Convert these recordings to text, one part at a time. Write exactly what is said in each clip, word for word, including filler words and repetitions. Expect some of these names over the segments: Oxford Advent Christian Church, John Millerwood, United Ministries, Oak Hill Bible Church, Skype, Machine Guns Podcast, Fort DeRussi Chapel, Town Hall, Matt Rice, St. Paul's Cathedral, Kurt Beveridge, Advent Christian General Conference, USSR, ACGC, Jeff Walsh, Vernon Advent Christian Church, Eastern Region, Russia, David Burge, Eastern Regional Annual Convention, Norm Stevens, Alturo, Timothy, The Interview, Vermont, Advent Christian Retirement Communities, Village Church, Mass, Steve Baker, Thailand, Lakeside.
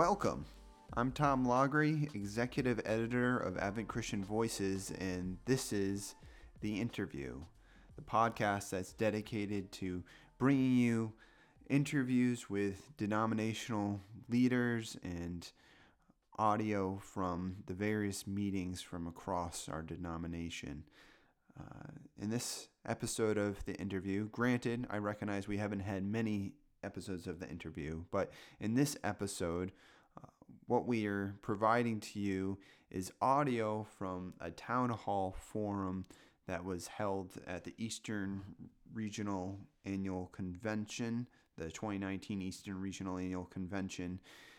Welcome. I'm Tom Logri, Executive Editor of Advent Christian Voices, and this is The Interview, the podcast that's dedicated to bringing you interviews with denominational leaders and audio from the various meetings from across our denomination. Uh, in this episode of The Interview, granted, I recognize we haven't had many episodes of The Interview, but in this episode, Uh, what we are providing to you is audio from a town hall forum that was held at the Eastern Regional Annual Convention, the twenty nineteen Eastern Regional Annual Convention,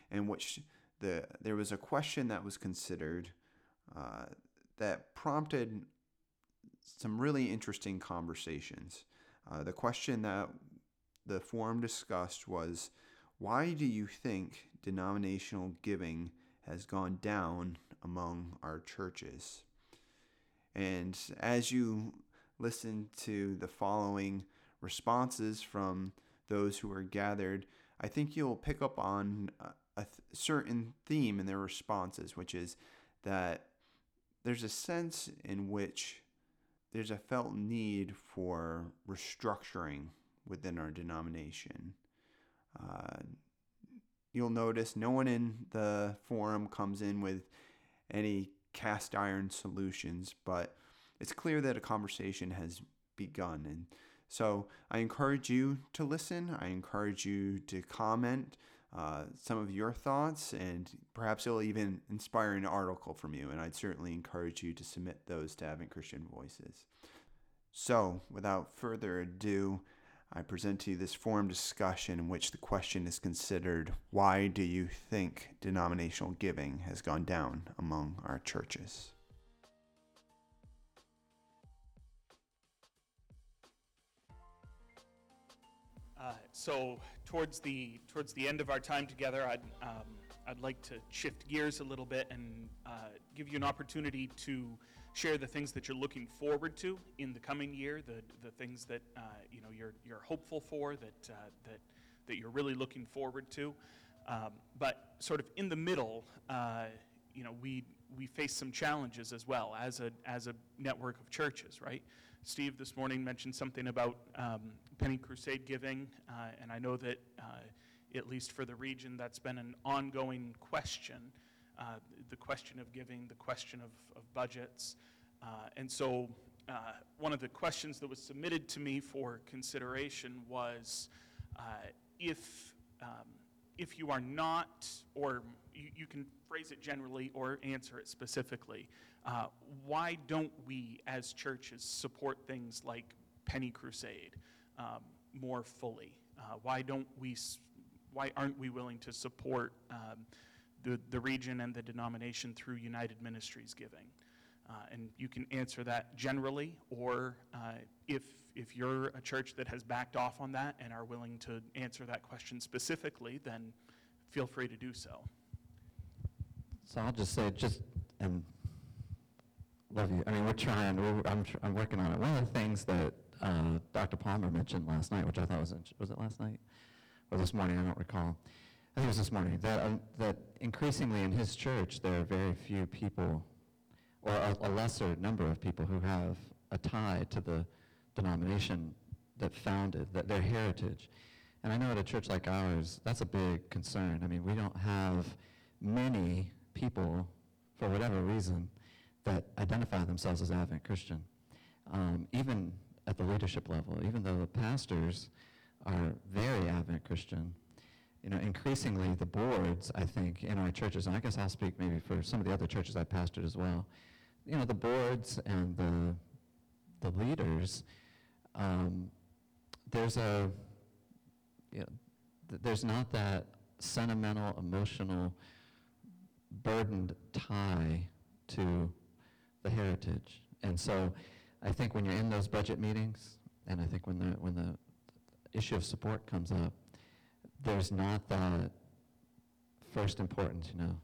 in which the there was a question that was considered uh, that prompted some really interesting conversations. Uh, the question that the forum discussed was, why do you think denominational giving has gone down among our churches? And as you listen to the following responses from those who are gathered, I think you'll pick up on a, a th- certain theme in their responses, which is that there's a sense in which there's a felt need for restructuring within our denomination. Uh, you'll notice no one in the forum comes in with any cast iron solutions, but it's clear that a conversation has begun. And so I encourage you to listen. I encourage you to comment uh, some of your thoughts, and perhaps it'll even inspire an article from you. And I'd certainly encourage you to submit those to Advent Christian Voices. So without further ado, I present to you this forum discussion in which the question is considered, why do you think denominational giving has gone down among our churches? Uh, so towards the towards the end of our time together, I'd, um, I'd like to shift gears a little bit and uh, give you an opportunity to share the things that you're looking forward to in the coming year, the the things that uh, you know you're you're hopeful for, that uh, that that you're really looking forward to. Um, but sort of in the middle, uh, you know, we we face some challenges as well as a as a network of churches, right? Steve this morning mentioned something about um, Penny Crusade giving, uh, and I know that uh, at least for the region, that's been an ongoing question. Uh, the question of giving, the question of, of budgets. Uh, and so uh, one of the questions that was submitted to me for consideration was uh, if um, if you are not, or you, you can phrase it generally or answer it specifically, uh, why don't we as churches support things like Penny Crusade um, more fully? Uh, why don't we, why aren't we willing to support um, The, the region and the denomination through United Ministries giving? Uh, and you can answer that generally, or uh, if if you're a church that has backed off on that and are willing to answer that question specifically, then feel free to do so. So I'll just say, just um, love you. I mean, we're trying. We're, I'm I'm working on it. One of the things that uh, Doctor Palmer mentioned last night, which I thought was was it last night or this morning? I don't recall. I think it was this morning, that um, that increasingly in his church there are very few people, or a, a lesser number of people who have a tie to the denomination that founded, that their heritage. And I know at a church like ours, that's a big concern. I mean, we don't have many people, for whatever reason, that identify themselves as Advent Christian, um, even at the leadership level, even though the pastors are very Advent Christian. You know, increasingly the boards, I think, in our churches, and I guess I'll speak maybe for some of the other churches I pastored as well, you know, the boards and the the leaders, um, there's a, you know, th- there's not that sentimental, emotional, burdened tie to the heritage. And so I think when you're in those budget meetings, and I think when the when the issue of support comes up, there's not that first importance, you know,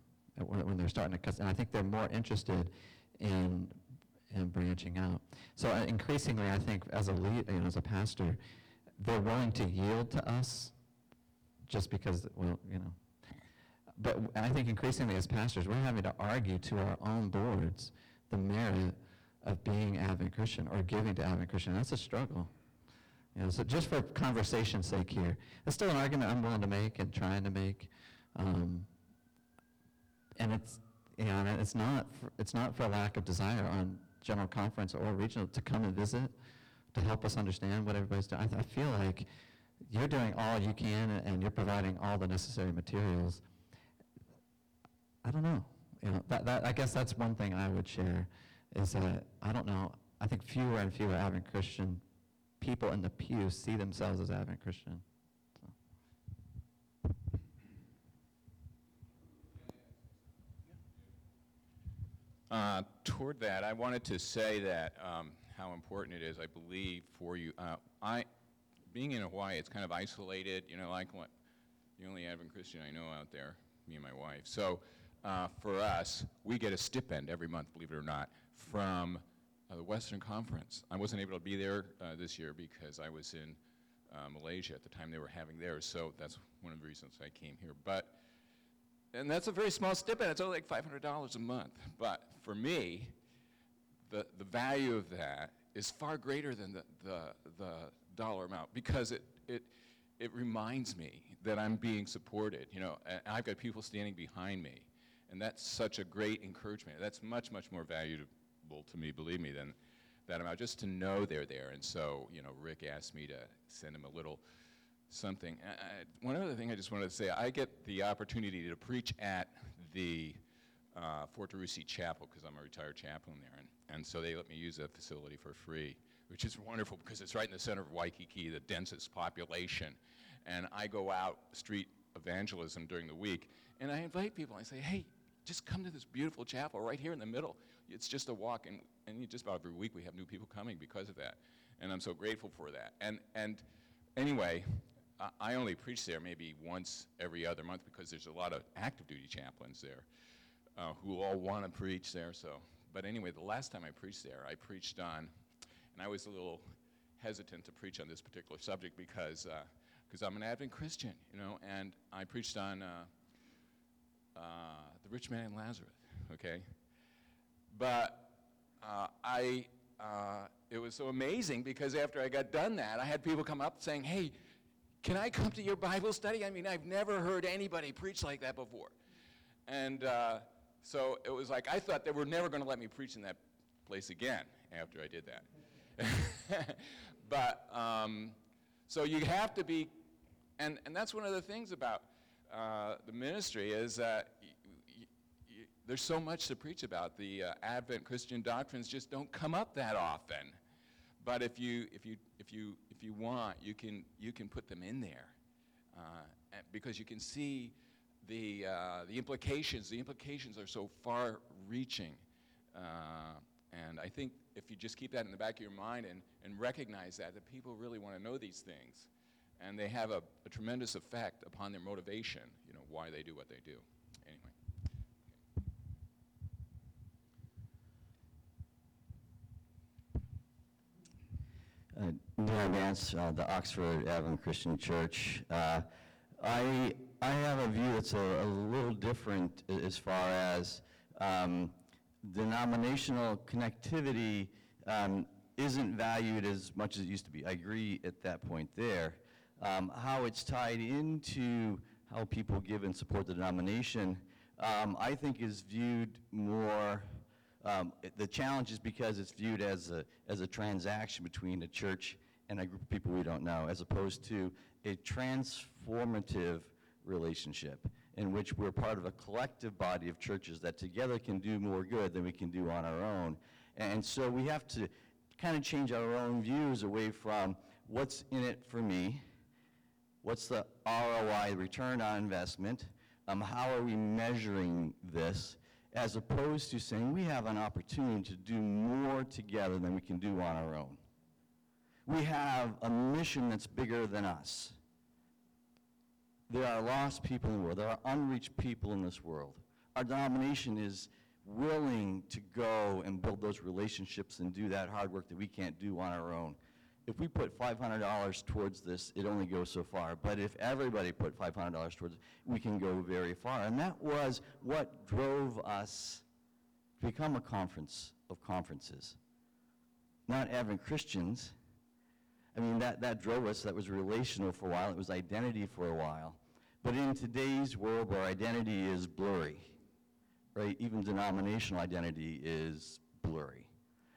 when, when they're starting to cut. And I think they're more interested in in branching out. So uh, increasingly, I think as a lead, you know, as a pastor, they're willing to yield to us, just because, well, you know, But I think increasingly as pastors, we're having to argue to our own boards the merit of being Advent Christian or giving to Advent Christian. That's a struggle. You know, so just for conversation's sake here, it's still an argument I'm willing to make and trying to make. Um, and it's you know, and it's not for, it's not for a lack of desire on General Conference or Regional to come and visit, to help us understand what everybody's doing. I, th- I feel like you're doing all you can and you're providing all the necessary materials. I don't know. You know that, that I guess that's one thing I would share is that I don't know. I think fewer and fewer Advent Christian people in the pew see themselves as Advent Christian. So. Uh, toward that, I wanted to say that um, how important it is, I believe, for you. Uh, I, being in Hawaii, it's kind of isolated. You know, like what the only Advent Christian I know out there, me and my wife. So uh, for us, we get a stipend every month, believe it or not, from Uh, the Western Conference. I wasn't able to be there uh, this year because I was in uh, Malaysia at the time they were having theirs, so that's one of the reasons I came here. But, and that's a very small stipend, it's only like five hundred dollars a month. But for me, the the value of that is far greater than the the, the dollar amount, because it, it it reminds me that I'm being supported. You know, and I've got people standing behind me, and that's such a great encouragement. That's much, much more valuable to me, believe me, than that amount, just to know they're there. And so, you know, Rick asked me to send him a little something. I, one other thing I just wanted to say, I get the opportunity to preach at the uh, Fort DeRussi Chapel because I'm a retired chaplain there, and, and so they let me use that facility for free, which is wonderful because it's right in the center of Waikiki, the densest population, and I go out street evangelism during the week, and I invite people, I say, hey, just come to this beautiful chapel right here in the middle. It's just a walk, and, and just about every week we have new people coming because of that. And I'm so grateful for that. And and anyway, I only preach there maybe once every other month because there's a lot of active duty chaplains there uh, who all want to preach there. So, but anyway, the last time I preached there, I preached on, and I was a little hesitant to preach on this particular subject because because uh, I'm an Advent Christian, you know, and I preached on Uh, Uh, the rich man and Lazarus, okay? But uh, I, uh, it was so amazing because after I got done that, I had people come up saying, hey, can I come to your Bible study? I mean, I've never heard anybody preach like that before. And uh, so it was like, I thought they were never gonna let me preach in that place again after I did that. But, um, so you have to be, and, and that's one of the things about Uh, the ministry is that y- y- y- there's so much to preach about. The uh, Advent Christian doctrines just don't come up that often. But if you if you if you if you want, you can you can put them in there uh, because you can see the uh, the implications. The implications are so far-reaching, uh, and I think if you just keep that in the back of your mind and and recognize that that people really want to know these things. And they have a, a tremendous effect upon their motivation, you know, why they do what they do. Anyway. Uh, Darren Vance, uh, the Oxford Advent Christian Church. Uh, I I have a view that's a, a little different as far as um, denominational connectivity um, isn't valued as much as it used to be. I agree at that point there. Um, how it's tied into how people give and support the denomination, um, I think is viewed more, um, the challenge is because it's viewed as a as a transaction between a church and a group of people we don't know, as opposed to a transformative relationship in which we're part of a collective body of churches that together can do more good than we can do on our own. And so we have to kind of change our own views away from what's in it for me, what's the R O I, return on investment? Um, how are we measuring this? As opposed to saying we have an opportunity to do more together than we can do on our own. We have a mission that's bigger than us. There are lost people in the world. There are unreached people in this world. Our denomination is willing to go and build those relationships and do that hard work that we can't do on our own. if we put five hundred dollars towards this, it only goes so far. But if everybody put five hundred dollars towards it, we can go very far. And that was what drove us to become a conference of conferences. Not Advent Christians. I mean, that, that drove us. That was relational for a while. It was identity for a while. But in today's world where identity is blurry, right, even denominational identity is blurry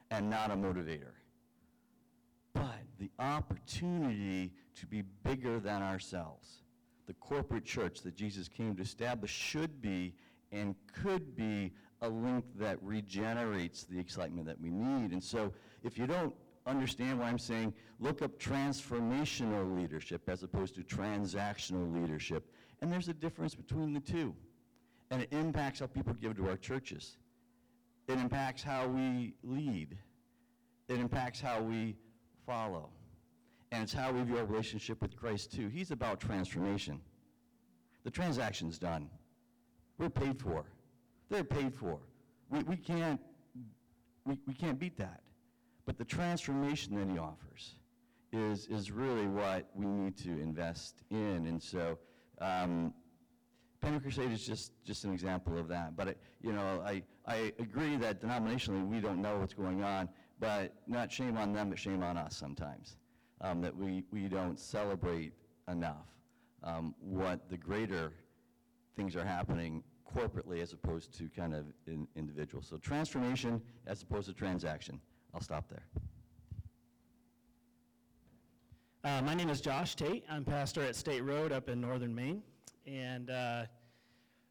and not a motivator. But the opportunity to be bigger than ourselves, the corporate church that Jesus came to establish, should be and could be a link that regenerates the excitement that we need. And so if you don't understand what I'm saying, look up transformational leadership as opposed to transactional leadership. And there's a difference between the two. And it impacts how people give to our churches. It impacts how we lead. It impacts how we follow. And it's how we view our relationship with Christ too. He's about transformation. The transaction's done. We're paid for. They're paid for. We, we, can't, we, we can't beat that. But the transformation that he offers is, is really what we need to invest in. And so um, Penny Crusade is just, just an example of that. But it, you know, I, I agree that denominationally we don't know what's going on, but not shame on them, but shame on us sometimes, um, that we, we don't celebrate enough um, what the greater things are happening corporately as opposed to kind of in, individual. So transformation as opposed to transaction. I'll stop there. Uh, my name is Josh Tate. I'm pastor at State Road up in northern Maine. And uh,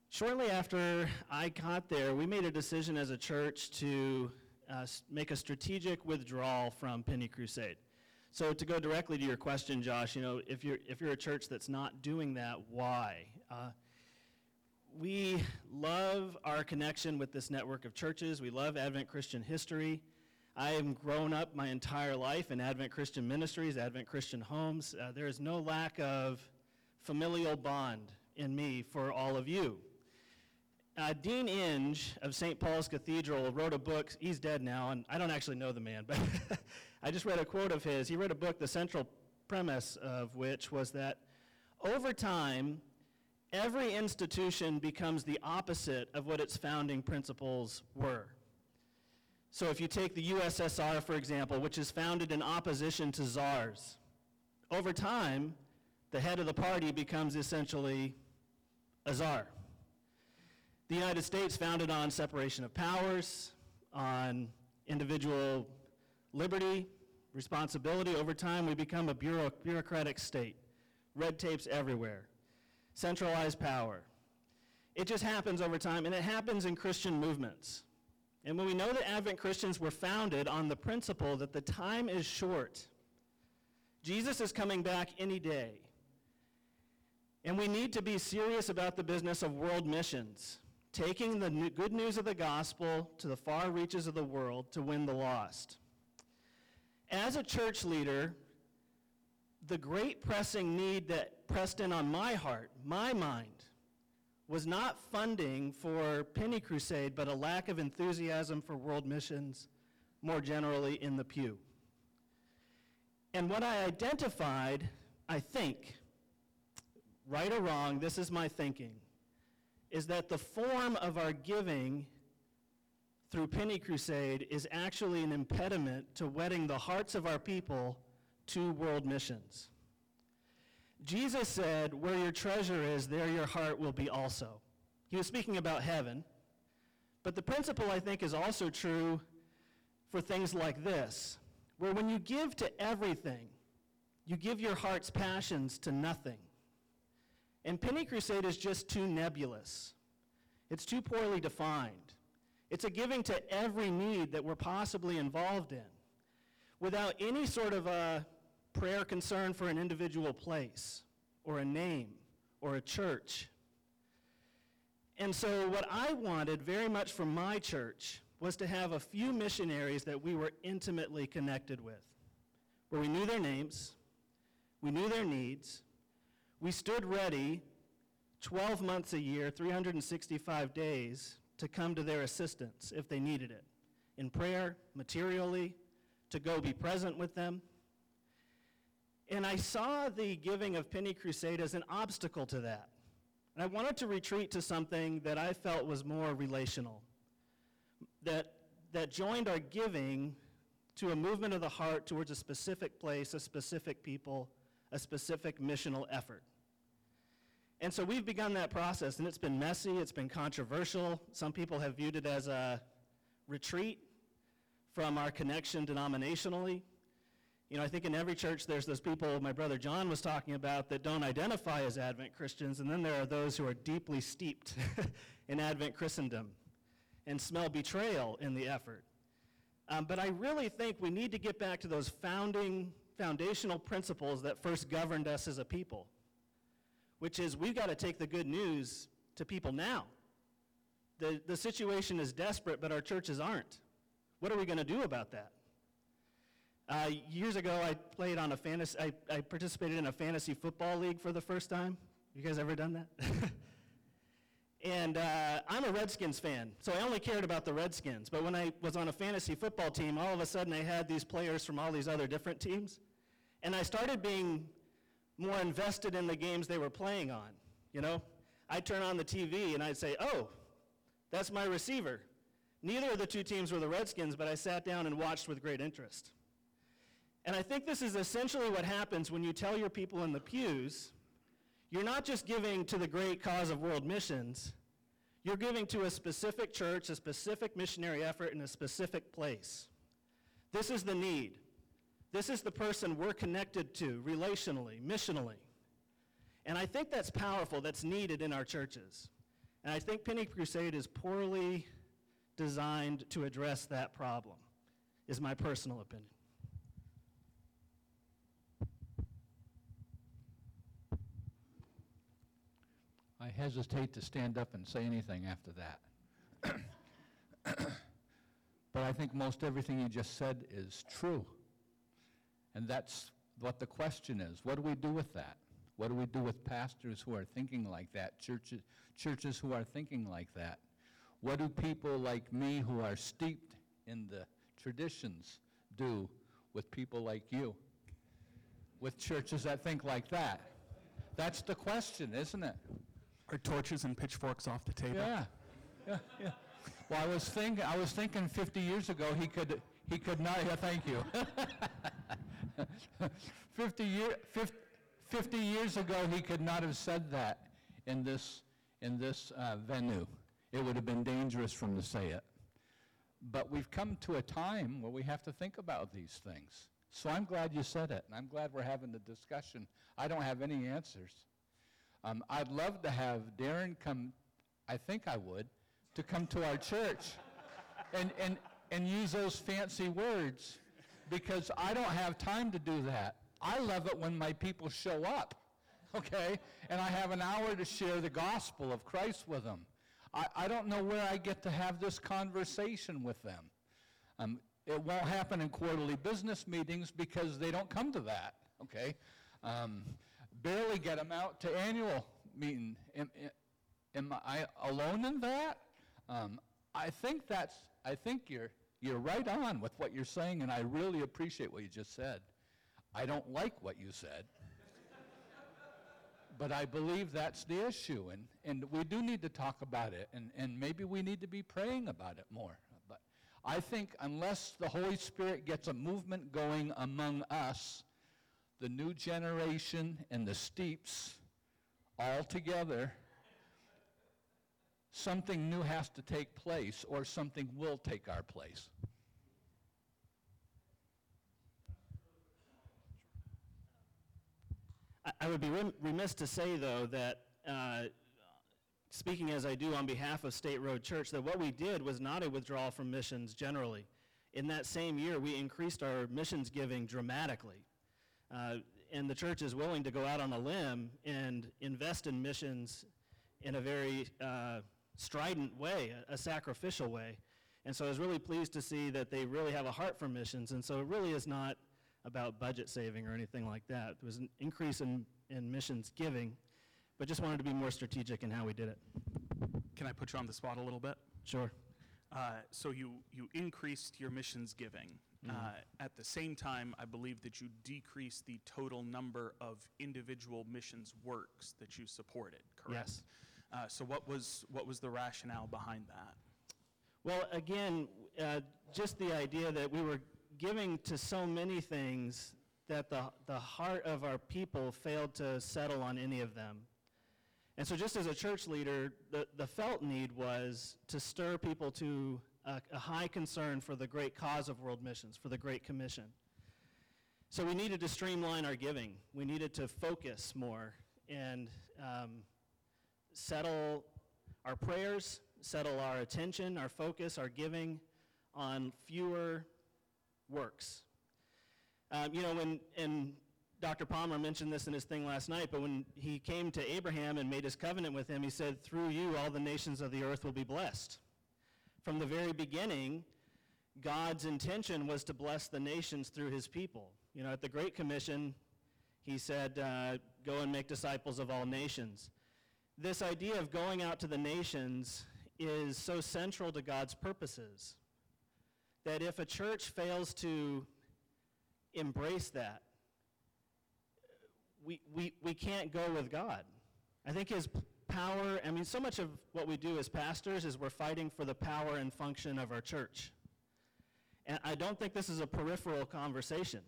shortly after I got there, we made a decision as a church to uh, make a strategic withdrawal from Penny Crusade. So to go directly to your question, Josh, you know, if you're if you're a church that's not doing that, why? Uh, we love our connection with this network of churches. We love Advent Christian history. I have grown up my entire life in Advent Christian Ministries, Advent Christian homes. Uh, there is no lack of familial bond in me for all of you. Uh, Dean Inge of Saint Paul's Cathedral wrote a book. He's dead now, and I don't actually know the man, but I just read a quote of his. He wrote a book, the central premise of which was that over time, every institution becomes the opposite of what its founding principles were. So if you take the U S S R, for example, which is founded in opposition to czars, over time, the head of the party becomes essentially a czar. The United States, founded on separation of powers, on individual liberty, responsibility, over time we become a bureau- bureaucratic state. Red tape's everywhere. Centralized power. It just happens over time, and it happens in Christian movements. And when we know that Advent Christians were founded on the principle that the time is short, Jesus is coming back any day, and we need to be serious about the business of world missions, taking the good news of the gospel to the far reaches of the world to win the lost. As a church leader, the great pressing need that pressed in on my heart, my mind, was not funding for Penny Crusade, but a lack of enthusiasm for world missions more generally in the pew. And what I identified, I think, right or wrong, this is my thinking, is that the form of our giving through Penny Crusade is actually an impediment to whetting the hearts of our people to world missions. Jesus said, where your treasure is, there your heart will be also. He was speaking about heaven, but the principle, I think, is also true for things like this, where when you give to everything, you give your heart's passions to nothing. And Penny Crusade is just too nebulous. It's too poorly defined. It's a giving to every need that we're possibly involved in, without any sort of a prayer concern for an individual place or a name or a church. And so what I wanted very much from my church was to have a few missionaries that we were intimately connected with, where we knew their names, we knew their needs, we stood ready twelve months a year, three hundred sixty-five days to come to their assistance if they needed it, in prayer, materially, to go be present with them. And I saw the giving of Penny Crusade as an obstacle to that. And I wanted to retreat to something that I felt was more relational, that that joined our giving to a movement of the heart towards a specific place, a specific people, a specific missional effort. And so we've begun that process, and it's been messy, it's been controversial. Some people have viewed it as a retreat from our connection denominationally. You know, I think in every church there's those people, my brother John was talking about, that don't identify as Advent Christians, and then there are those who are deeply steeped in Advent Christendom and smell betrayal in the effort. Um, but I really think we need to get back to those founding, foundational principles that first governed us as a people, which is we've got to take the good news to people now. The, the situation is desperate, but our churches aren't. What are we going to do about that? Uh, years ago, I played on a fantasy, I, I participated in a fantasy football league for the first time. You guys ever done that? And uh, I'm a Redskins fan, so I only cared about the Redskins. But when I was on a fantasy football team, all of a sudden I had these players from all these other different teams. And I started being more invested in the games they were playing on, you know? I'd turn on the T V and I'd say, oh, that's my receiver. Neither of the two teams were the Redskins, but I sat down and watched with great interest. And I think this is essentially what happens when you tell your people in the pews, you're not just giving to the great cause of world missions, you're giving to a specific church, a specific missionary effort in a specific place. This is the need. This is the person we're connected to relationally, missionally. And I think that's powerful, that's needed in our churches. And I think Penny Crusade is poorly designed to address that problem, is my personal opinion. I hesitate to stand up and say anything after that. But I think most everything you just said is true. And that's what the question is. What do we do with that? What do we do with pastors who are thinking like that, churches, churches who are thinking like that? What do people like me who are steeped in the traditions do with people like you, with churches that think like that? That's the question, isn't it? Are torches and pitchforks off the table? Yeah, yeah, yeah. Well, I was thinking. I was thinking fifty years ago he could he could not. Yeah, thank you. fifty years ago he could not have said that in this in this uh, venue. It would have been dangerous for him to say it. But we've come to a time where we have to think about these things. So I'm glad you said it, and I'm glad we're having the discussion. I don't have any answers. Um, I'd love to have Darren come, I think I would, to come to our church and, and, and use those fancy words, because I don't have time to do that. I love it when my people show up, okay? And I have an hour to share the gospel of Christ with them. I, I don't know where I get to have this conversation with them. Um, it won't happen in quarterly business meetings because they don't come to that, okay? Um, barely get them out to annual meeting. Am, am I alone in that? Um, I think that's, I think you're, you're right on with what you're saying, and I really appreciate what you just said. I don't like what you said, but I believe that's the issue, and, and we do need to talk about it, and, and maybe we need to be praying about it more. But I think unless the Holy Spirit gets a movement going among us, the new generation and the steeps all together, something new has to take place, or something will take our place. I, I would be rem- remiss to say, though, that uh, speaking as I do on behalf of State Road Church, that what we did was not a withdrawal from missions generally. In that same year, we increased our missions giving dramatically. Uh, and the church is willing to go out on a limb and invest in missions in a very uh, strident way, a, a sacrificial way. And so I was really pleased to see that they really have a heart for missions. And so it really is not about budget saving or anything like that. It was an increase in, in missions giving, but just wanted to be more strategic in how we did it. Can I put you on the spot a little bit? Sure. Uh, so you, you increased your missions giving. Mm-hmm. Uh, at the same time, I believe that you decreased the total number of individual missions works that you supported, correct? Yes. Uh, so what was what was the rationale behind that? Well, again, uh, just the idea that we were giving to so many things that the the heart of our people failed to settle on any of them. And so just as a church leader, the, the felt need was to stir people to a, a high concern for the great cause of world missions, for the Great Commission. So we needed to streamline our giving. We needed to focus more and um, settle our prayers, settle our attention, our focus, our giving on fewer works. Um, you know, when in Doctor Palmer mentioned this in his thing last night, but when he came to Abraham and made his covenant with him, he said, "Through you, all the nations of the earth will be blessed." From the very beginning, God's intention was to bless the nations through his people. You know, at the Great Commission, he said, uh, "Go and make disciples of all nations." This idea of going out to the nations is so central to God's purposes that if a church fails to embrace that, We, we we can't go with God. I think his power, I mean, so much of what we do as pastors is we're fighting for the power and function of our church. And I don't think this is a peripheral conversation.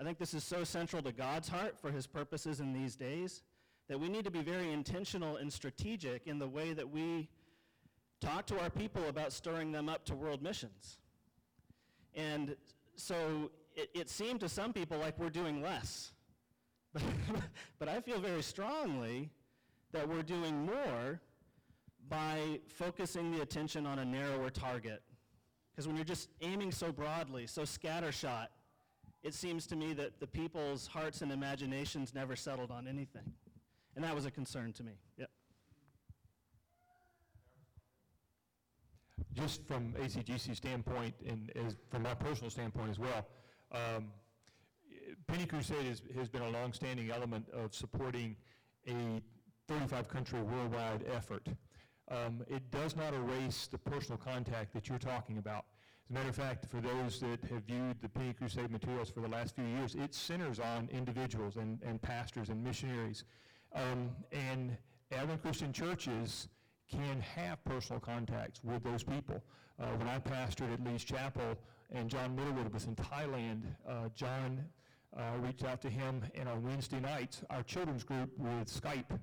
I think this is so central to God's heart for his purposes in these days that we need to be very intentional and strategic in the way that we talk to our people about stirring them up to world missions. And so it, it seemed to some people like we're doing less. But I feel very strongly that we're doing more by focusing the attention on a narrower target. Because when you're just aiming so broadly, so scattershot, it seems to me that the people's hearts and imaginations never settled on anything. And that was a concern to me. Yep. Just from A C G C standpoint, and as from my personal standpoint as well, um, Penny Crusade is, has been a long-standing element of supporting a thirty-five country worldwide effort. Um, it does not erase the personal contact that you're talking about. As a matter of fact, for those that have viewed the Penny Crusade materials for the last few years, it centers on individuals and, and pastors and missionaries. Um, and Advent Christian churches can have personal contacts with those people. Uh, when I pastored at Lee's Chapel and John Millerwood was in Thailand, uh, John uh, reached out to him, and on Wednesday nights, our children's group would Skype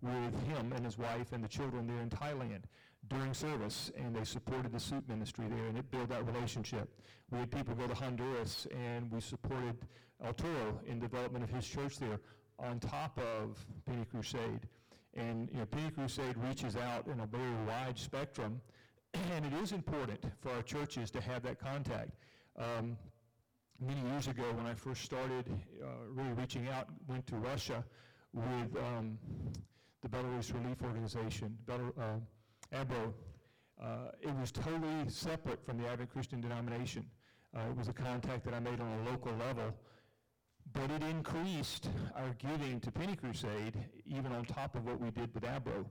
with him and his wife and the children there in Thailand during service, and they supported the soup ministry there, and it built that relationship. We had people go to Honduras, and we supported Alturo in development of his church there on top of Penny Crusade. And, you know, Penny Crusade reaches out in a very wide spectrum, and it is important for our churches to have that contact. Um, many years ago, when I first started uh, really reaching out, went to Russia with um, the Belarus Relief Organization, Bel- uh, ABRO. Uh, it was totally separate from the Advent Christian denomination. Uh, it was a contact that I made on a local level. But it increased our giving to Penny Crusade, even on top of what we did with ABRO.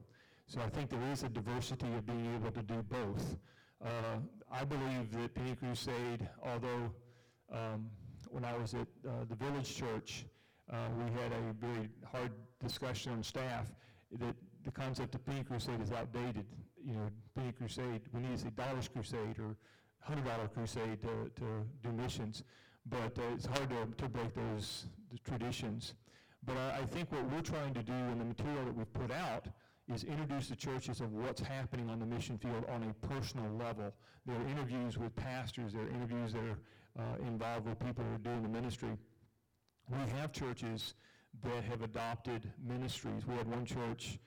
So I think there is a diversity of being able to do both. Uh, I believe that Penny Crusade, although um, when I was at uh, the Village Church, uh, we had a very hard discussion on staff that the concept of Penny Crusade is outdated. You know, Penny Crusade, we need to say Dollars Crusade or one hundred dollars Crusade to, to do missions. But uh, it's hard to, to break those the traditions. But I, I think what we're trying to do in the material that we've put out is introduce the churches of what's happening on the mission field on a personal level. There are interviews with pastors. There are interviews that are uh, involved with people who are doing the ministry. We have churches that have adopted ministries. We had one church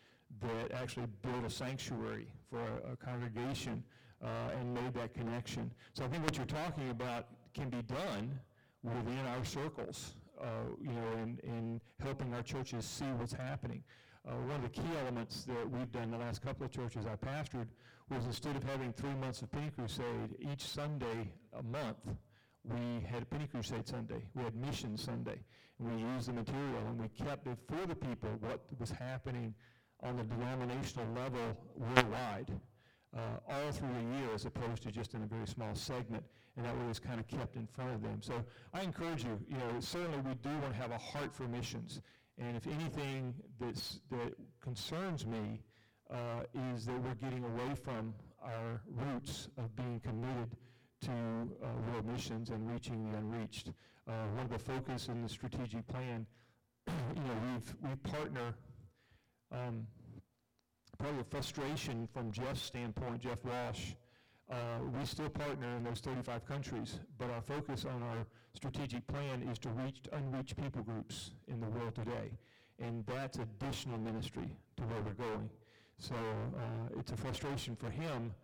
that actually built a sanctuary for a, a congregation uh, and made that connection. So I think what you're talking about can be done within our circles, uh, you know, in, in helping our churches see what's happening. Uh, one of the key elements that we've done the last couple of churches I pastored was instead of having three months of Penny Crusade, each Sunday a month, we had a Penny Crusade Sunday. We had Mission Sunday. And we used the material, and we kept it for the people what was happening on the denominational level worldwide, uh, all through the year as opposed to just in a very small segment. and that way it's kind of kept in front of them. So I encourage you, you know, certainly we do want to have a heart for missions, and if anything that's, that concerns me uh, is that we're getting away from our roots of being committed to uh, world missions and reaching the unreached. Uh, one of the focus in the strategic plan, you know, we've, we partner, um, probably a frustration from Jeff's standpoint, Jeff Walsh, uh, we still partner in those thirty-five countries, but our focus on our strategic plan is to reach unreached people groups in the world today, and that's additional ministry to where we're going. So uh, it's a frustration for him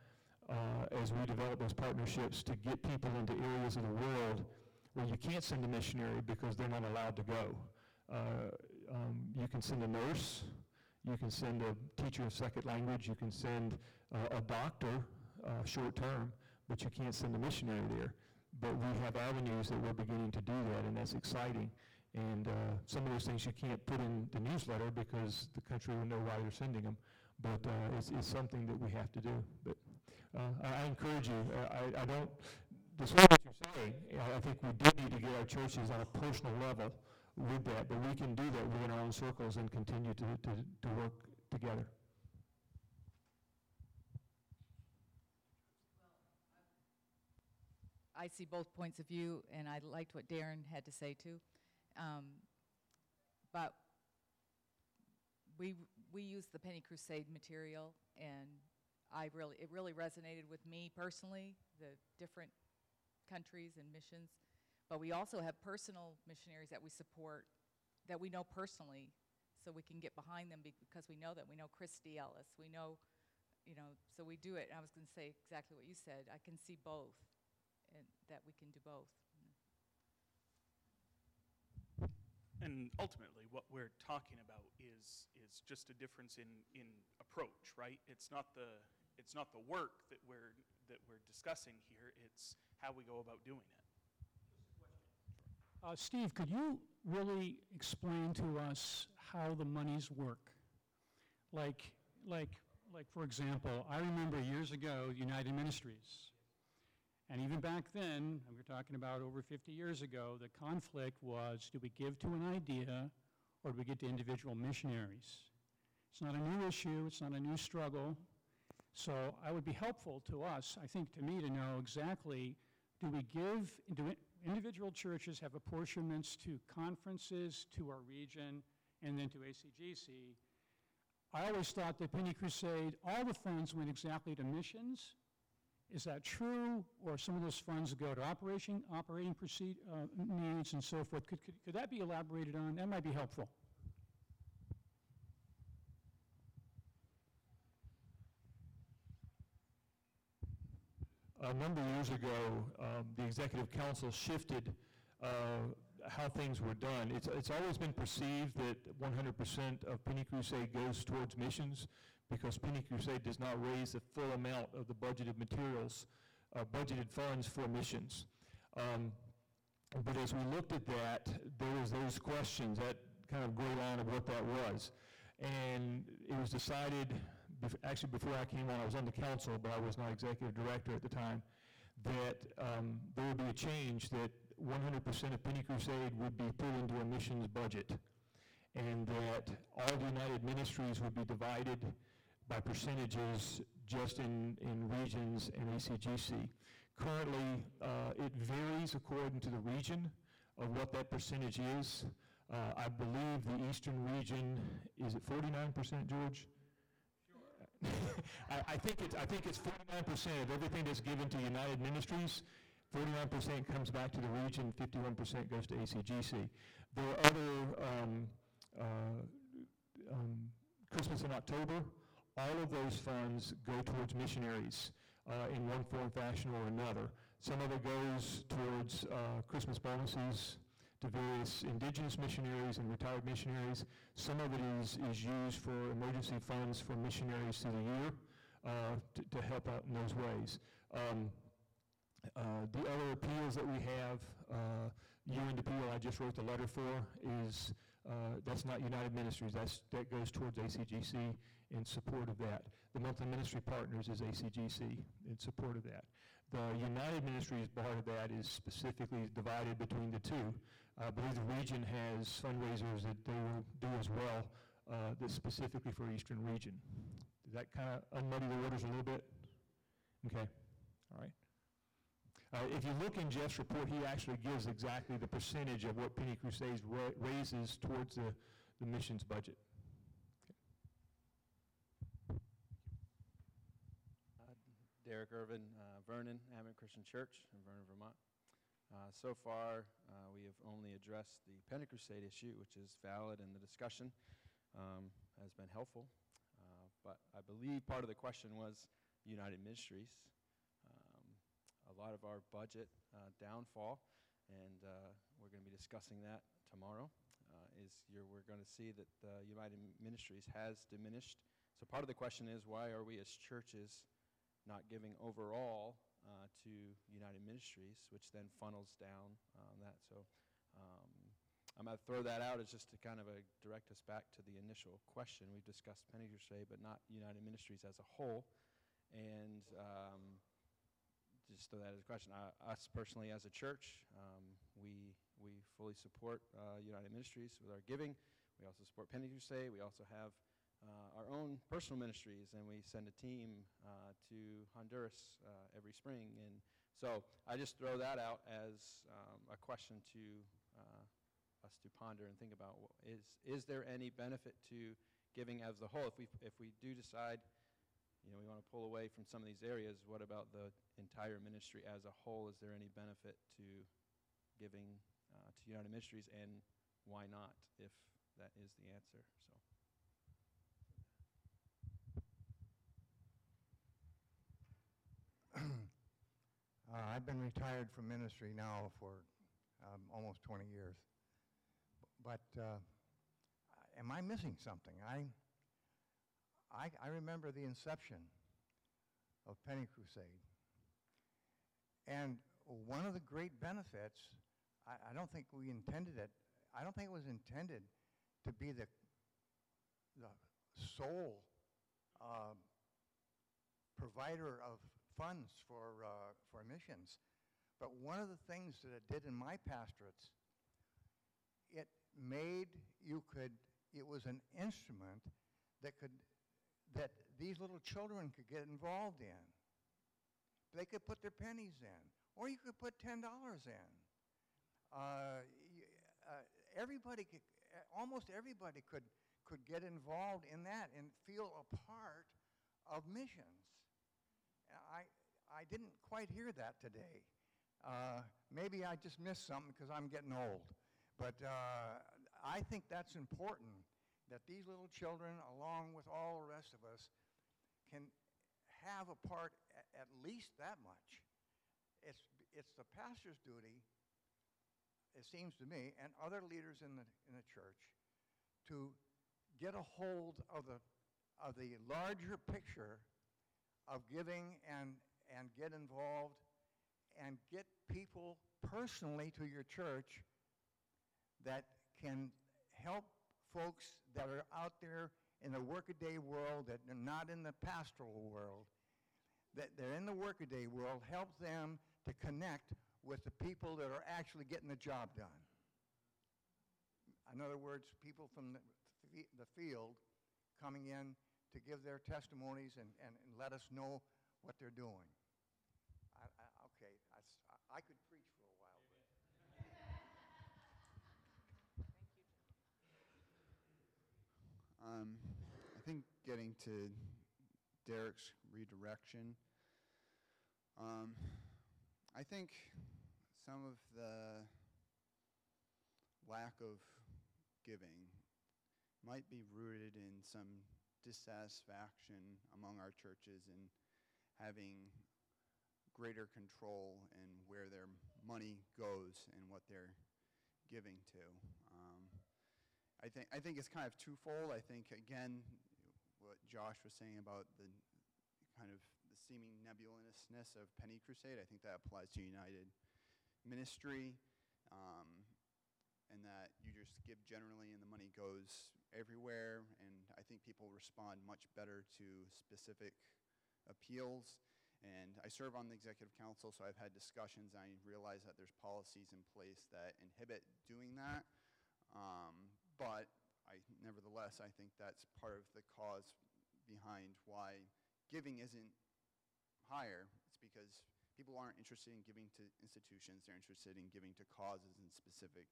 uh, as we develop those partnerships to get people into areas of the world where you can't send a missionary because they're not allowed to go. Uh, um, you can send a nurse, you can send a teacher of second language, you can send uh, a doctor uh, short term, but you can't send a missionary there. But we have avenues that we're beginning to do that, and that's exciting. And uh, some of those things you can't put in the newsletter because the country will know why they're sending them. But uh, it's, it's something that we have to do. But uh, I, I encourage you. Uh, I, I don't. Despite what you're saying, I think we do need to get our churches on a personal level with that, but we can do that within our own circles and continue to, to, to work together. I see both points of view, and I liked what Darren had to say too. Um, but we we used the Penny Crusade material, and I really it really resonated with me personally. The different countries and missions. But we also have personal missionaries that we support, that we know personally, so we can get behind them because we know that. We know Christy Ellis. We know, you know, so we do it. And I was going to say exactly what you said. I can see both, and that we can do both. And ultimately, what we're talking about is is just a difference in, in approach, right? It's not the it's not the work that we're that we're discussing here. It's how we go about doing it. Uh, Steve, could you really explain to us how the monies work? Like, like, like, for example, I remember years ago, United Ministries. And even back then, and we're talking about over fifty years ago, the conflict was, do we give to an idea or do we get to individual missionaries? It's not a new issue, it's not a new struggle. So I would be helpful to us, I think to me, to know exactly, do we give, do we, individual churches have apportionments to conferences, to our region, and then to A C G C. I always thought that Penny Crusade, all the funds went exactly to missions. Is that true? Or some of those funds go to operation, operating proceed, uh, needs and so forth. Could, could, could that be elaborated on? That might be helpful. A number of years ago, um, the Executive Council shifted uh, how things were done. It's, it's always been perceived that one hundred percent of Penny Crusade goes towards missions because Penny Crusade does not raise the full amount of the budgeted materials, uh, budgeted funds for missions. Um, but as we looked at that, there was those questions, that kind of gray line of what that was. And it was decided, actually before I came on, I was on the council, but I was not executive director at the time, that um, there would be a change that one hundred percent of Penny Crusade would be put into a missions budget, and that all the United Ministries would be divided by percentages just in, in regions and A C G C. Currently, uh, it varies according to the region of what that percentage is. Uh, I believe the Eastern Region, is it forty-nine percent, George? I, I think it's I think it's forty-nine percent of everything that's given to United Ministries. forty-nine percent comes back to the region. fifty-one percent goes to A C G C. There are other um, uh, um, Christmas in October. All of those funds go towards missionaries uh, in one form, fashion, or another. Some of it goes towards uh, Christmas bonuses to various indigenous missionaries and retired missionaries. Some of it is, is used for emergency funds for missionaries through the year uh, to, to help out in those ways. Um, uh, the other appeals that we have, uh, U N appeal I just wrote the letter for, is uh, that's not United Ministries, that's, that goes towards A C G C in support of that. The monthly ministry partners is A C G C in support of that. The United Ministries part of that is specifically divided between the two. I believe the region has fundraisers that they will do as well, uh, that's specifically for Eastern Region. Does that kind of unmuddy the waters a little bit? Okay, all right. Uh, if you look in Jeff's report, he actually gives exactly the percentage of what Penny Crusades ra- raises towards the, the missions budget. Derek Irvin, uh, Vernon, Advent Christian Church in Vernon, Vermont. Uh, so far, uh, we have only addressed the Penny Crusade issue, which is valid, and the discussion um, has been helpful. Uh, but I believe part of the question was United Ministries. Um, a lot of our budget uh, downfall, and uh, we're going to be discussing that tomorrow, uh, is you're, we're going to see that the United Ministries has diminished. So part of the question is, why are we as churches not giving overall uh, to United Ministries, which then funnels down on that. So um, I'm going to throw that out as just to kind of uh, direct us back to the initial question. We've discussed Penny Crusade, but not United Ministries as a whole. And um, just throw that as a question. Uh, us personally as a church, um, we, we fully support uh, United Ministries with our giving. We also support Penny Crusade. We also have Uh, our own personal ministries, and we send a team uh, to Honduras uh, every spring. And so I just throw that out as um, a question to uh, us to ponder and think about. Is is there any benefit to giving as a whole? If we if we do decide, you know, we want to pull away from some of these areas, what about the entire ministry as a whole? Is there any benefit to giving uh, to United Ministries, and why not, if that is the answer? So. uh, I've been retired from ministry now for um, almost twenty years, but uh, am I missing something? I, I I remember the inception of Penny Crusade, and one of the great benefits, I, I don't think we intended it, I don't think it was intended to be the, the sole uh, provider of funds for, uh, for missions. But one of the things that it did in my pastorates, it made you could, it was an instrument that could, that these little children could get involved in. They could put their pennies in, or you could put ten dollars in. Uh, you, uh, everybody could, almost everybody could, could get involved in that and feel a part of missions. I, I didn't quite hear that today. Uh, maybe I just missed something because I'm getting old. But uh, I think that's important, that these little children, along with all the rest of us, can have a part a- at least that much. It's, it's the pastor's duty, it seems to me, and other leaders in the, in the church, to get a hold of the, of the larger picture of giving and and get involved and get people personally to your church that can help folks that are out there in the workaday world, that are not in the pastoral world, that they're in the workaday world, help them to connect with the people that are actually getting the job done. In other words, people from the, the field coming in to give their testimonies and, and, and let us know what they're doing. I, I, okay, I, I could preach for a while. But. Thank you. Um, I think getting to Derek's redirection, um, I think some of the lack of giving might be rooted in some dissatisfaction among our churches in having greater control in where their money goes and what they're giving to. Um, I think I think it's kind of twofold. I think, again, what Josh was saying about the kind of the seeming nebulousness of Penny Crusade, I think that applies to United Ministry, um, and that you just give generally and the money goes everywhere, and I think people respond much better to specific appeals. And I serve on the executive council, so I've had discussions. I realize that there's policies in place that inhibit doing that. Um, but I, nevertheless, I think that's part of the cause behind why giving isn't higher. It's because people aren't interested in giving to institutions. They're interested in giving to causes and specific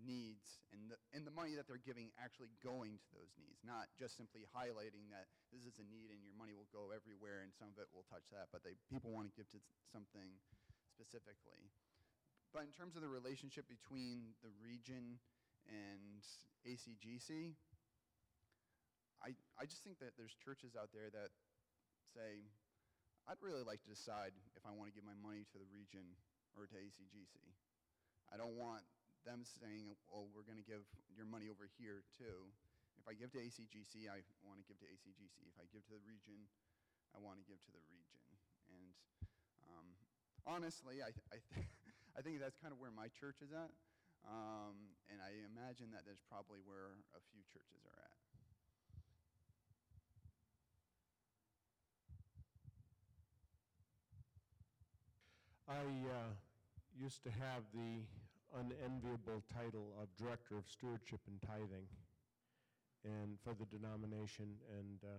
needs, and the, and the money that they're giving actually going to those needs, not just simply highlighting that this is a need and your money will go everywhere and some of it will touch that, but they people want to give to something specifically. But in terms of the relationship between the region and A C G C, I, I just think that there's churches out there that say, I'd really like to decide if I want to give my money to the region or to A C G C. I don't want them saying, well, we're going to give your money over here, too. If I give to A C G C, I want to give to A C G C. If I give to the region, I want to give to the region. And um, honestly, I th I, th I think that's kind of where my church is at. Um, and I imagine that that's probably where a few churches are at. I uh, used to have the unenviable title of Director of Stewardship and Tithing and for the denomination, and uh,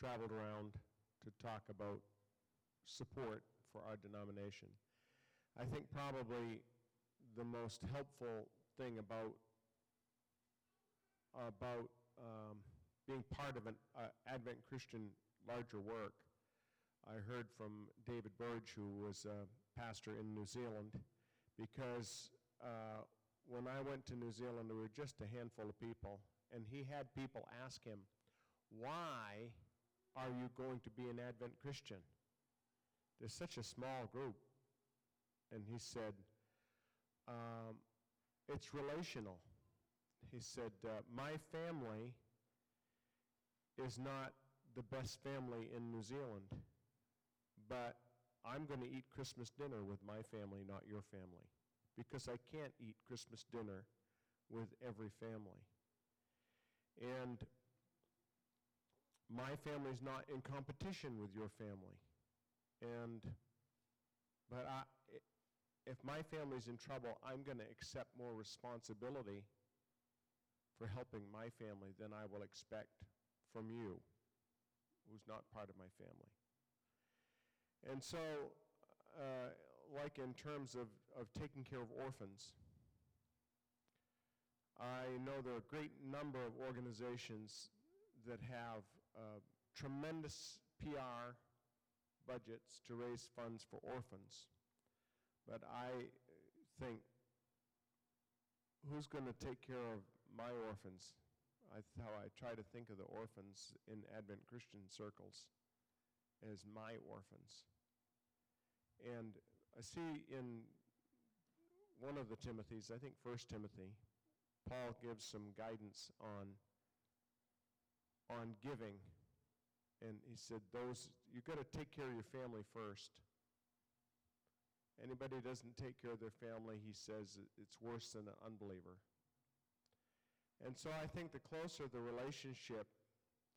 traveled around to talk about support for our denomination. I think probably the most helpful thing about, about um, being part of an uh, Advent Christian larger work, I heard from David Burge, who was a pastor in New Zealand, because Uh, when I went to New Zealand, there were just a handful of people, and he had people ask him, why are you going to be an Advent Christian? There's such a small group. And he said, um, it's relational. He said, uh, my family is not the best family in New Zealand, but I'm going to eat Christmas dinner with my family, not your family, because I can't eat Christmas dinner with every family. And my family's not in competition with your family. And, but I, if my family's in trouble, I'm gonna accept more responsibility for helping my family than I will expect from you, who's not part of my family. And so, Uh, like in terms of, of taking care of orphans, I know there are a great number of organizations that have uh, tremendous P R budgets to raise funds for orphans. But I think, who's going to take care of my orphans? That's how I try to think of the orphans in Advent Christian circles, as my orphans. And I see in one of the Timothys, I think First Timothy, Paul gives some guidance on, on giving. And he said, those, you've got to take care of your family first. Anybody who doesn't take care of their family, he says, it's worse than an unbeliever. And so I think the closer the relationship,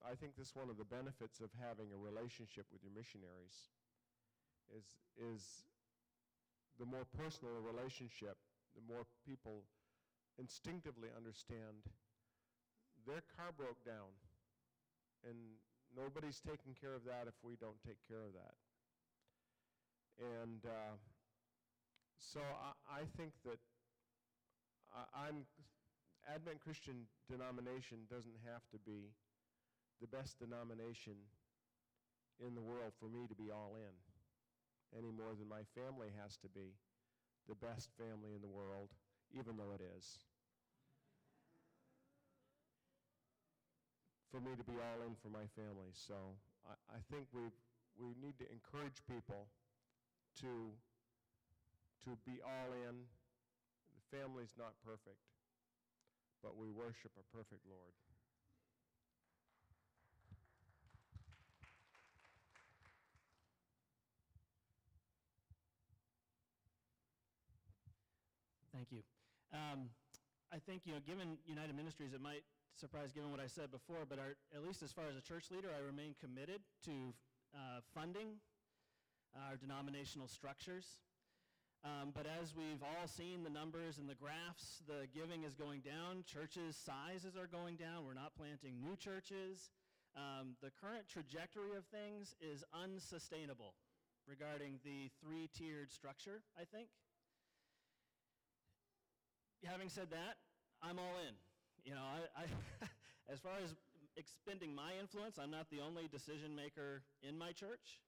I think that's one of the benefits of having a relationship with your missionaries. Is, is the more personal the relationship, the more people instinctively understand their car broke down, and nobody's taking care of that if we don't take care of that. And uh, so I, I think that I, I'm, Advent Christian denomination doesn't have to be the best denomination in the world for me to be all in, any more than my family has to be the best family in the world, even though it is, for me to be all in for my family. So I, I think we we need to encourage people to, to be all in. The family's not perfect, but we worship a perfect Lord. Thank you. Um, I think, you know, given United Ministries, it might surprise given what I said before, but our, at least as far as a church leader, I remain committed to uh, funding our denominational structures. Um, but as we've all seen the numbers and the graphs, the giving is going down. Churches' sizes are going down. We're not planting new churches. Um, the current trajectory of things is unsustainable regarding the three-tiered structure, I think. Having said that, I'm all in. You know, I, I as far as expending my influence, I'm not the only decision maker in my church.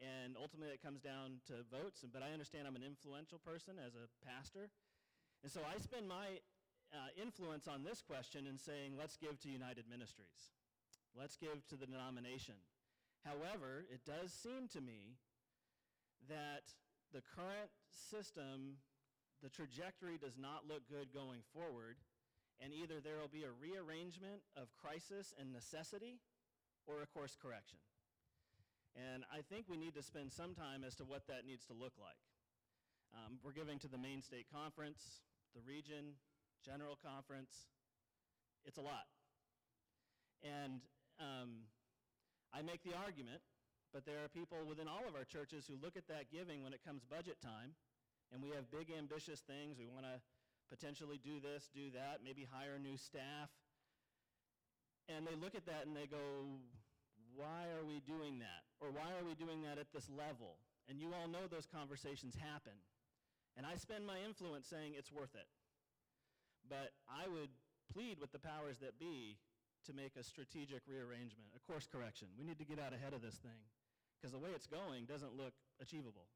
And ultimately, it comes down to votes. But I understand I'm an influential person as a pastor. And so I spend my uh, influence on this question in saying, let's give to United Ministries. Let's give to the denomination. However, it does seem to me that the current system, the trajectory does not look good going forward. And either there will be a rearrangement of crisis and necessity or a course correction. And I think we need to spend some time as to what that needs to look like. Um, we're giving to the Maine State Conference, the region, General Conference. It's a lot. And um, I make the argument, but there are people within all of our churches who look at that giving when it comes budget time, and we have big, ambitious things. We want to potentially do this, do that, maybe hire new staff. And they look at that and they go, why are we doing that? Or why are we doing that at this level? And you all know those conversations happen. And I spend my influence saying it's worth it. But I would plead with the powers that be to make a strategic rearrangement, a course correction. We need to get out ahead of this thing, because the way it's going doesn't look achievable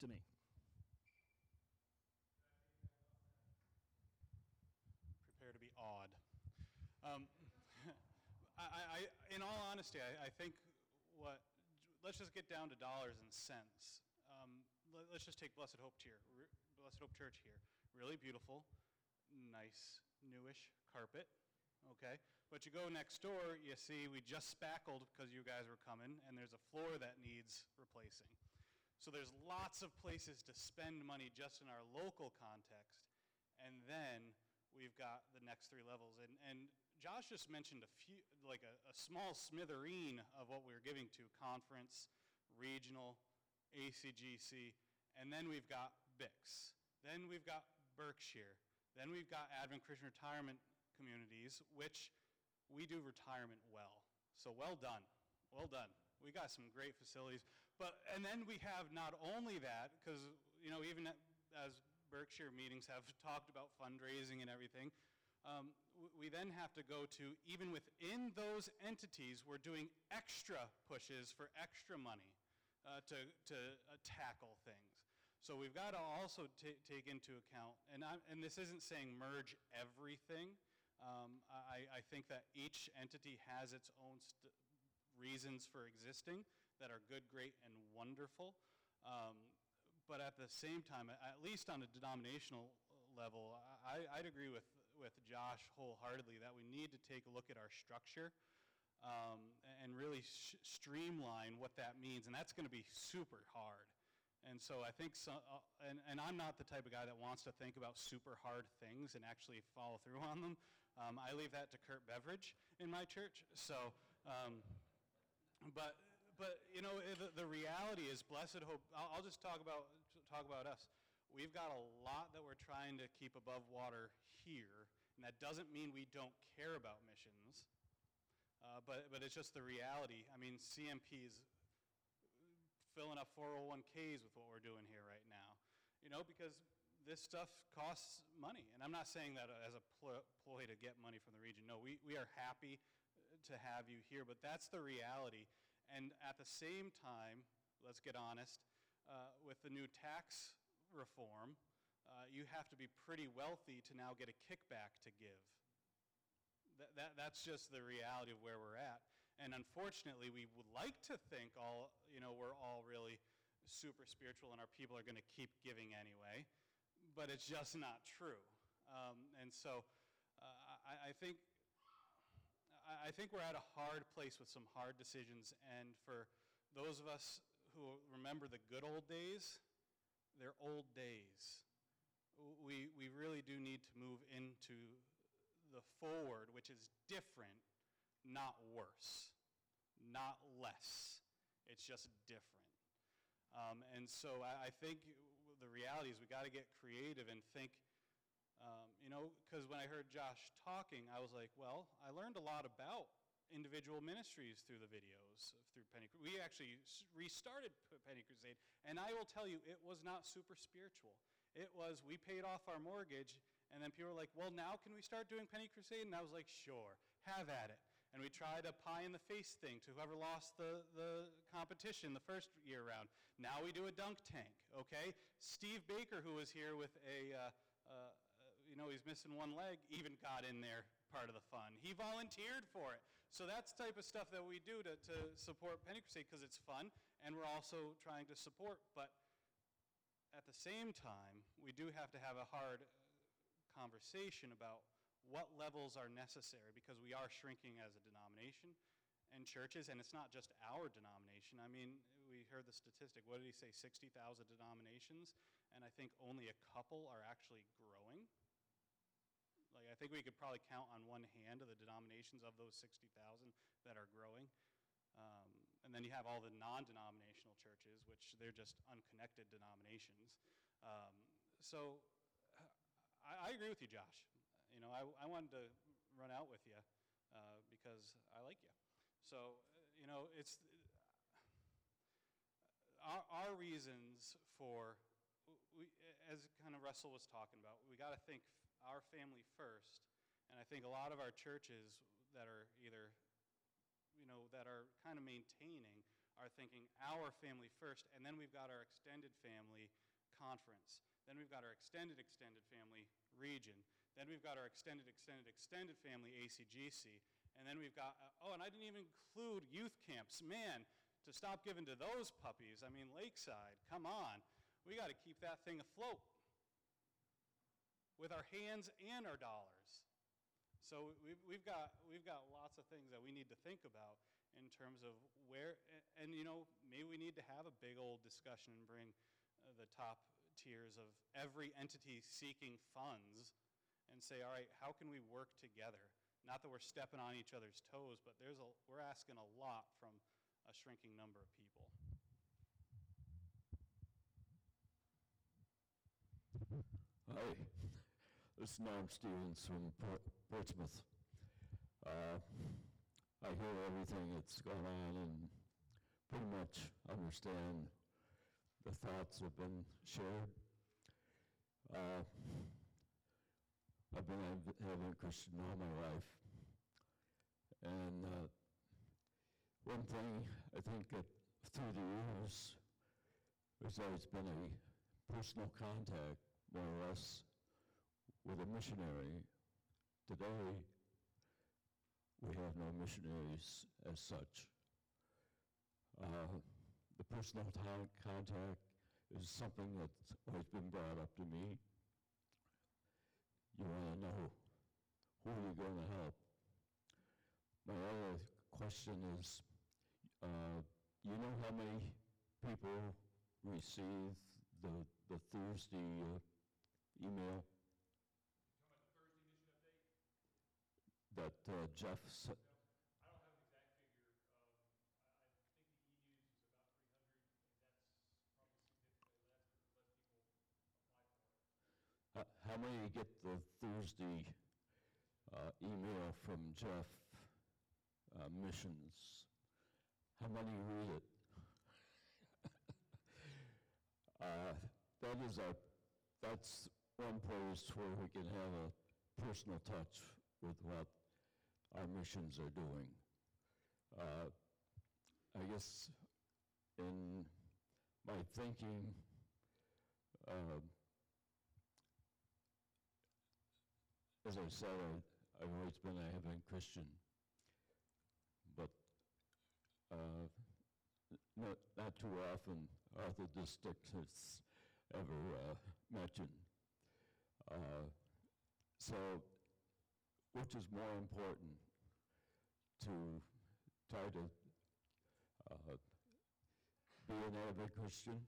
to me. Prepare to be awed. Um, I, I, in all honesty, I, I think what, let's just get down to dollars and cents. Um, let, let's just take Blessed Hope here, Re, Blessed Hope Church here. Really beautiful, nice, newish carpet, okay? But you go next door, you see we just spackled because you guys were coming, and there's a floor that needs replacing. So there's lots of places to spend money just in our local context, and then we've got the next three levels. And, and Josh just mentioned a few, like a, a small smithereen of what we're giving to: conference, regional, A C G C, and then we've got B I C S. Then we've got Berkshire. Then we've got Advent Christian Retirement Communities, which we do retirement well. So well done, well done. We got some great facilities. But and then we have not only that, because you know even as Berkshire meetings have talked about fundraising and everything. Um, we then have to go to, even within those entities, we're doing extra pushes for extra money uh, to, to uh, tackle things. So we've got to also t- take into account, and, I'm, and this isn't saying merge everything. Um, I, I think that each entity has its own st- reasons for existing that are good, great, and wonderful. Um, but at the same time, at least on a denominational level, I, I'd agree with with Josh wholeheartedly that we need to take a look at our structure um, and really sh- streamline what that means, and that's going to be super hard. And so I think, so, uh, and, and I'm not the type of guy that wants to think about super hard things and actually follow through on them. Um, I leave that to Kurt Beveridge in my church. So, um, but but you know the, the reality is, Blessed Hope. I'll, I'll just talk about talk about us. We've got a lot that we're trying to keep above water here, and that doesn't mean we don't care about missions, uh, but but it's just the reality. I mean, C M P is filling up four oh one k's with what we're doing here right now, you know, because this stuff costs money. And I'm not saying that as a pl- ploy to get money from the region. No, we, we are happy to have you here, but that's the reality. And at the same time, let's get honest, uh, with the new tax reform, uh, you have to be pretty wealthy to now get a kickback to give. That, that that's just the reality of where we're at. And unfortunately, we would like to think all, you know, we're all really super spiritual and our people are going to keep giving anyway, but it's just not true. Um, and so uh, I, I think I, I think we're at a hard place with some hard decisions. And for those of us who remember the good old days, they're old days. We we really do need to move into the forward, which is different, not worse, not less. It's just different. Um, and so I, I think the reality is we got to get creative and think, um, you know, because when I heard Josh talking, I was like, well, I learned a lot about individual ministries through the videos, through Penny Crusade. We actually restarted Penny Crusade, and I will tell you, it was not super spiritual. It was, we paid off our mortgage, and then people were like, well, now can we start doing Penny Crusade? And I was like, sure, have at it. And we tried a pie-in-the-face thing to whoever lost the, the competition the first year round. Now we do a dunk tank, okay? Steve Baker, who was here with a, uh, uh, you know, he's missing one leg, even got in there part of the fun. He volunteered for it. So that's the type of stuff that we do to, to support Penny Crusade, because it's fun, and we're also trying to support. But at the same time, we do have to have a hard conversation about what levels are necessary, because we are shrinking as a denomination and churches, and it's not just our denomination. I mean, we heard the statistic, what did he say, sixty thousand denominations, and I think only a couple are actually growing. Like, I think we could probably count on one hand of the denominations of those sixty thousand that are growing. Um, and then you have all the non-denominational churches, which they're just unconnected denominations. Um, so I, I agree with you, Josh. You know, I, I wanted to run out with you uh, because I like you. So, you know, it's our, our reasons for, we, as kind of Russell was talking about, we got to think our family first. And I think a lot of our churches that are either, you know, that are kind of maintaining are thinking our family first, and then we've got our extended family conference. Then we've got our extended extended family region. Then we've got our extended, extended, extended family, A C G C. And then we've got, uh, oh, and I didn't even include youth camps. Man, to stop giving to those puppies. I mean, Lakeside, come on. We got to keep that thing afloat with our hands and our dollars. So we've, we've got we've got lots of things that we need to think about in terms of where, and you know, maybe we need to have a big old discussion and bring uh, the top tiers of every entity seeking funds and say, all right, how can we work together? Not that we're stepping on each other's toes, but there's a we're asking a lot from a shrinking number of people. Hi, this is Norm Stevens from Portsmouth. Uh, I hear everything that's going on and pretty much understand the thoughts that have been shared. Uh, I've been Advent Christian all my life. And uh, one thing I think that through the years there's always been a personal contact, more or less, with a missionary. Today, we have no missionaries as such. Uh, the personal contact is something that's always been brought up to me. You want to know, who are you going to help? My other question is, uh, you know how many people receive the, the Thursday uh, email? You're talking about the Thursday mission update? That uh, Jeff said. No, I don't have an exact figure. Um, I think the E U is about three hundred, and that's probably significantly less because less people apply for it. How, how many get the Thursday uh, email from Jeff uh, missions? How many read it? uh, that is a, that's one place where we can have a personal touch with what our missions are doing. Uh, I guess in my thinking, uh, as I said, I, I've always been a Advent Christian, but uh, not, not too often are the distinctions ever uh, mentioned. Uh, so, which is more important, to try to uh, be an Advent Christian?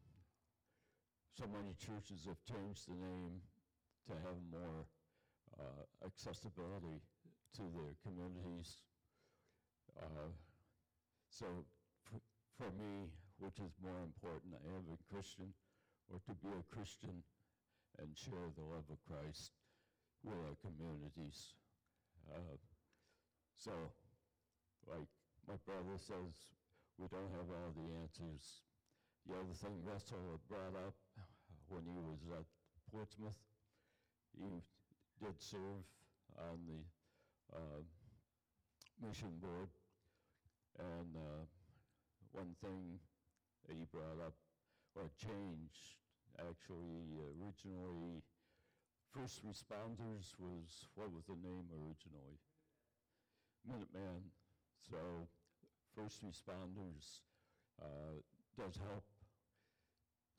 So many churches have changed the name to have more uh, accessibility to their communities. Uh, so, for, for me, which is more important, Advent Christian, or to be a Christian and share the love of Christ with our communities. Uh, so, like my brother says, we don't have all the answers. The other thing Russell brought up when he was at Portsmouth, he did serve on the uh, mission board, and uh, one thing that he brought up, or changed actually originally, First Responders was, what was the name originally? Minuteman. So First Responders uh, does help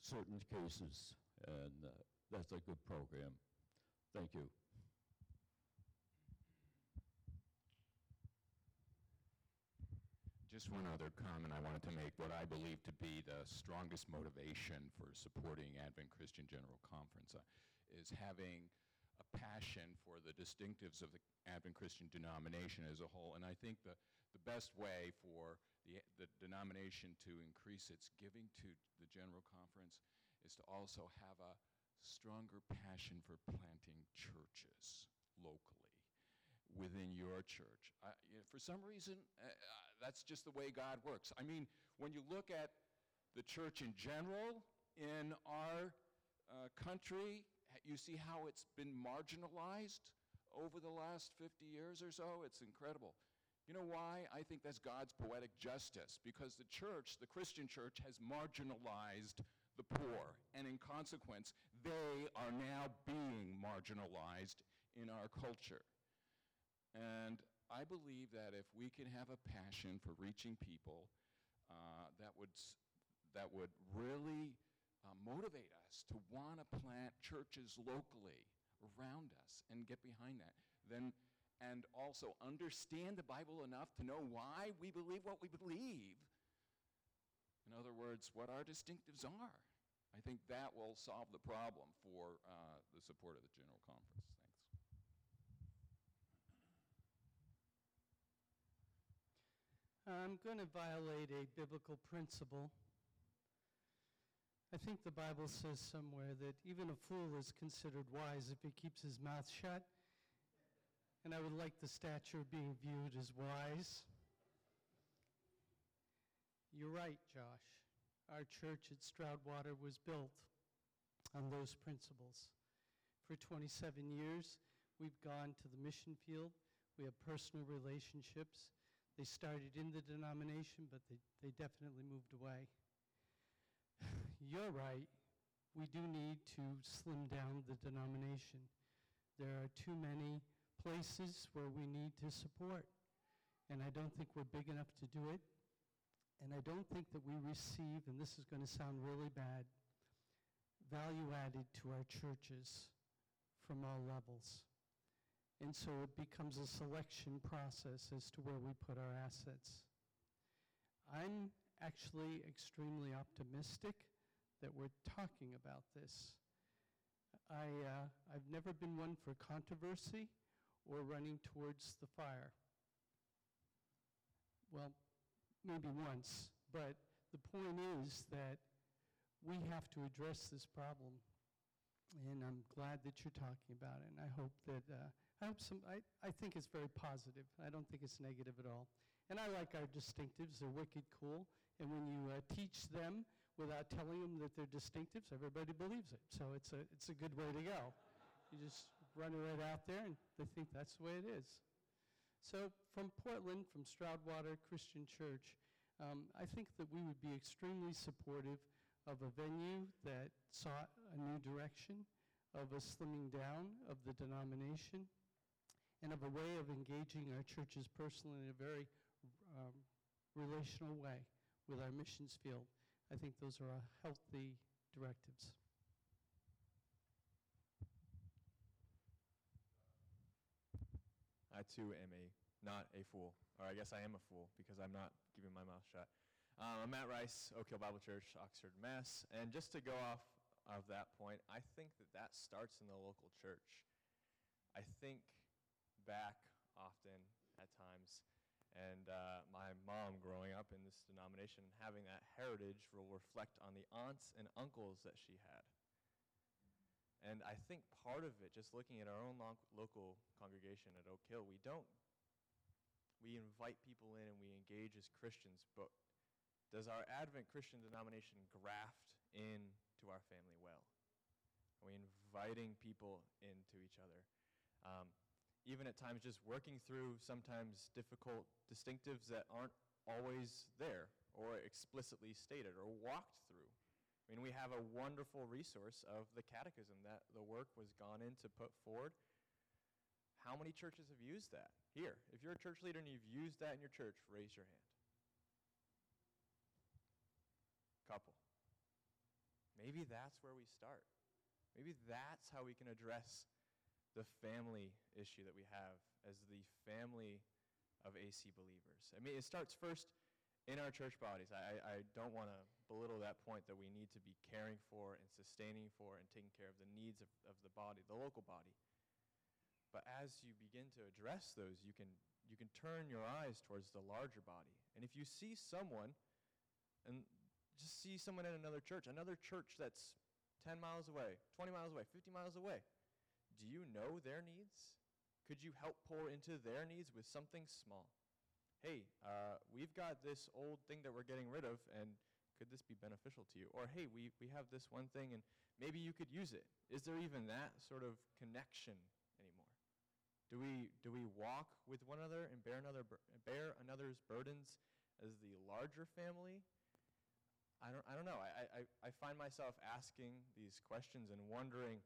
certain cases, and uh, that's a good program. Thank you. Just one other comment I wanted to make, what I believe to be the strongest motivation for supporting Advent Christian General Conference uh, is having a passion for the distinctives of the Advent Christian denomination as a whole. And I think the, the best way for the, the denomination to increase its giving to the General Conference is to also have a stronger passion for planting churches locally within your church. I, you know, for some reason, uh, that's just the way God works. I mean, when you look at the church in general in our uh, country, you see how it's been marginalized over the last fifty years or so. It's incredible. You know why? I think that's God's poetic justice, because the church, the Christian church, has marginalized the poor, and in consequence, they are now being marginalized in our culture. And I believe that if we can have a passion for reaching people, uh, that would that would really uh, motivate us to want to plant churches locally around us and get behind that. Then, and also understand the Bible enough to know why we believe what we believe. In other words, what our distinctives are. I think that will solve the problem for uh, the support of the General Conference. Thanks. I'm going to violate a biblical principle. I think the Bible says somewhere that even a fool is considered wise if he keeps his mouth shut. And I would like the stature being viewed as wise. You're right, Josh. Our church at Stroudwater was built on those principles. For twenty-seven years, we've gone to the mission field. We have personal relationships. They started in the denomination, but they, they definitely moved away. You're right. We do need to slim down the denomination. There are too many places where we need to support, and I don't think we're big enough to do it. And I don't think that we receive, and this is going to sound really bad, value added to our churches from all levels. And so it becomes a selection process as to where we put our assets. I'm actually extremely optimistic that we're talking about this. I, uh, I've never been one for controversy or running towards the fire. Well, maybe once, but the point is that we have to address this problem, and I'm glad that you're talking about it, and I hope that, uh, I hope some, I, I think it's very positive. I don't think it's negative at all. And I like our distinctives, they're wicked cool, and when you uh, teach them without telling them that they're distinctives, everybody believes it, so it's a, it's a good way to go. You just run it right out there, and they think that's the way it is. So from Portland, from Stroudwater Christian Church, um, I think that we would be extremely supportive of a venue that sought a new direction, of a slimming down of the denomination, and of a way of engaging our churches personally in a very um, relational way with our missions field. I think those are our healthy directives. I too am a, not a fool, or I guess I am a fool because I'm not keeping my mouth shut. Um, I'm Matt Rice, Oak Hill Bible Church, Oxford, Mass. And just to go off of that point, I think that that starts in the local church. I think back often at times And uh, my mom growing up in this denomination and having that heritage will reflect on the aunts and uncles that she had. And I think part of it, just looking at our own lo- local congregation at Oak Hill, we don't, we invite people in and we engage as Christians, but does our Advent Christian denomination graft into our family well? Are we inviting people into each other? Um, even at times just working through sometimes difficult distinctives that aren't always there or explicitly stated or walked through. I mean, we have a wonderful resource of the catechism that the work was gone in to put forward. How many churches have used that? Here, if you're a church leader and you've used that in your church, raise your hand. Couple. Maybe that's where we start. Maybe that's how we can address the family issue that we have as the family of A C believers. I mean, it starts first in our church bodies. I, I don't want to belittle that point that we need to be caring for and sustaining for and taking care of the needs of, of the body, the local body. But as you begin to address those, you can you can turn your eyes towards the larger body. And if you see someone, and just see someone in another church, another church that's ten miles away, twenty miles away, fifty miles away, do you know their needs? Could you help pour into their needs with something small? Hey, uh, we've got this old thing that we're getting rid of, and could this be beneficial to you? Or, hey, we, we have this one thing, and maybe you could use it. Is there even that sort of connection anymore? Do we do we walk with one another and bear another bear another's burdens as the larger family? I don't I don't know. I, I, I find myself asking these questions and wondering,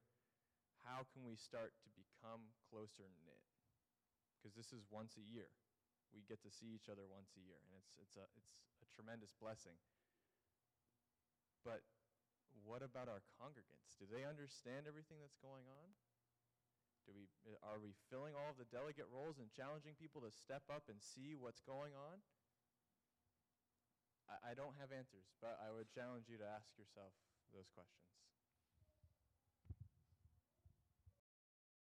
how can we start to become closer knit? Because this is once a year. We get to see each other once a year, and it's it's a it's a tremendous blessing. But what about our congregants? Do they understand everything that's going on? Do we are we filling all of the delegate roles and challenging people to step up and see what's going on? I, I don't have answers, but I would challenge you to ask yourself those questions.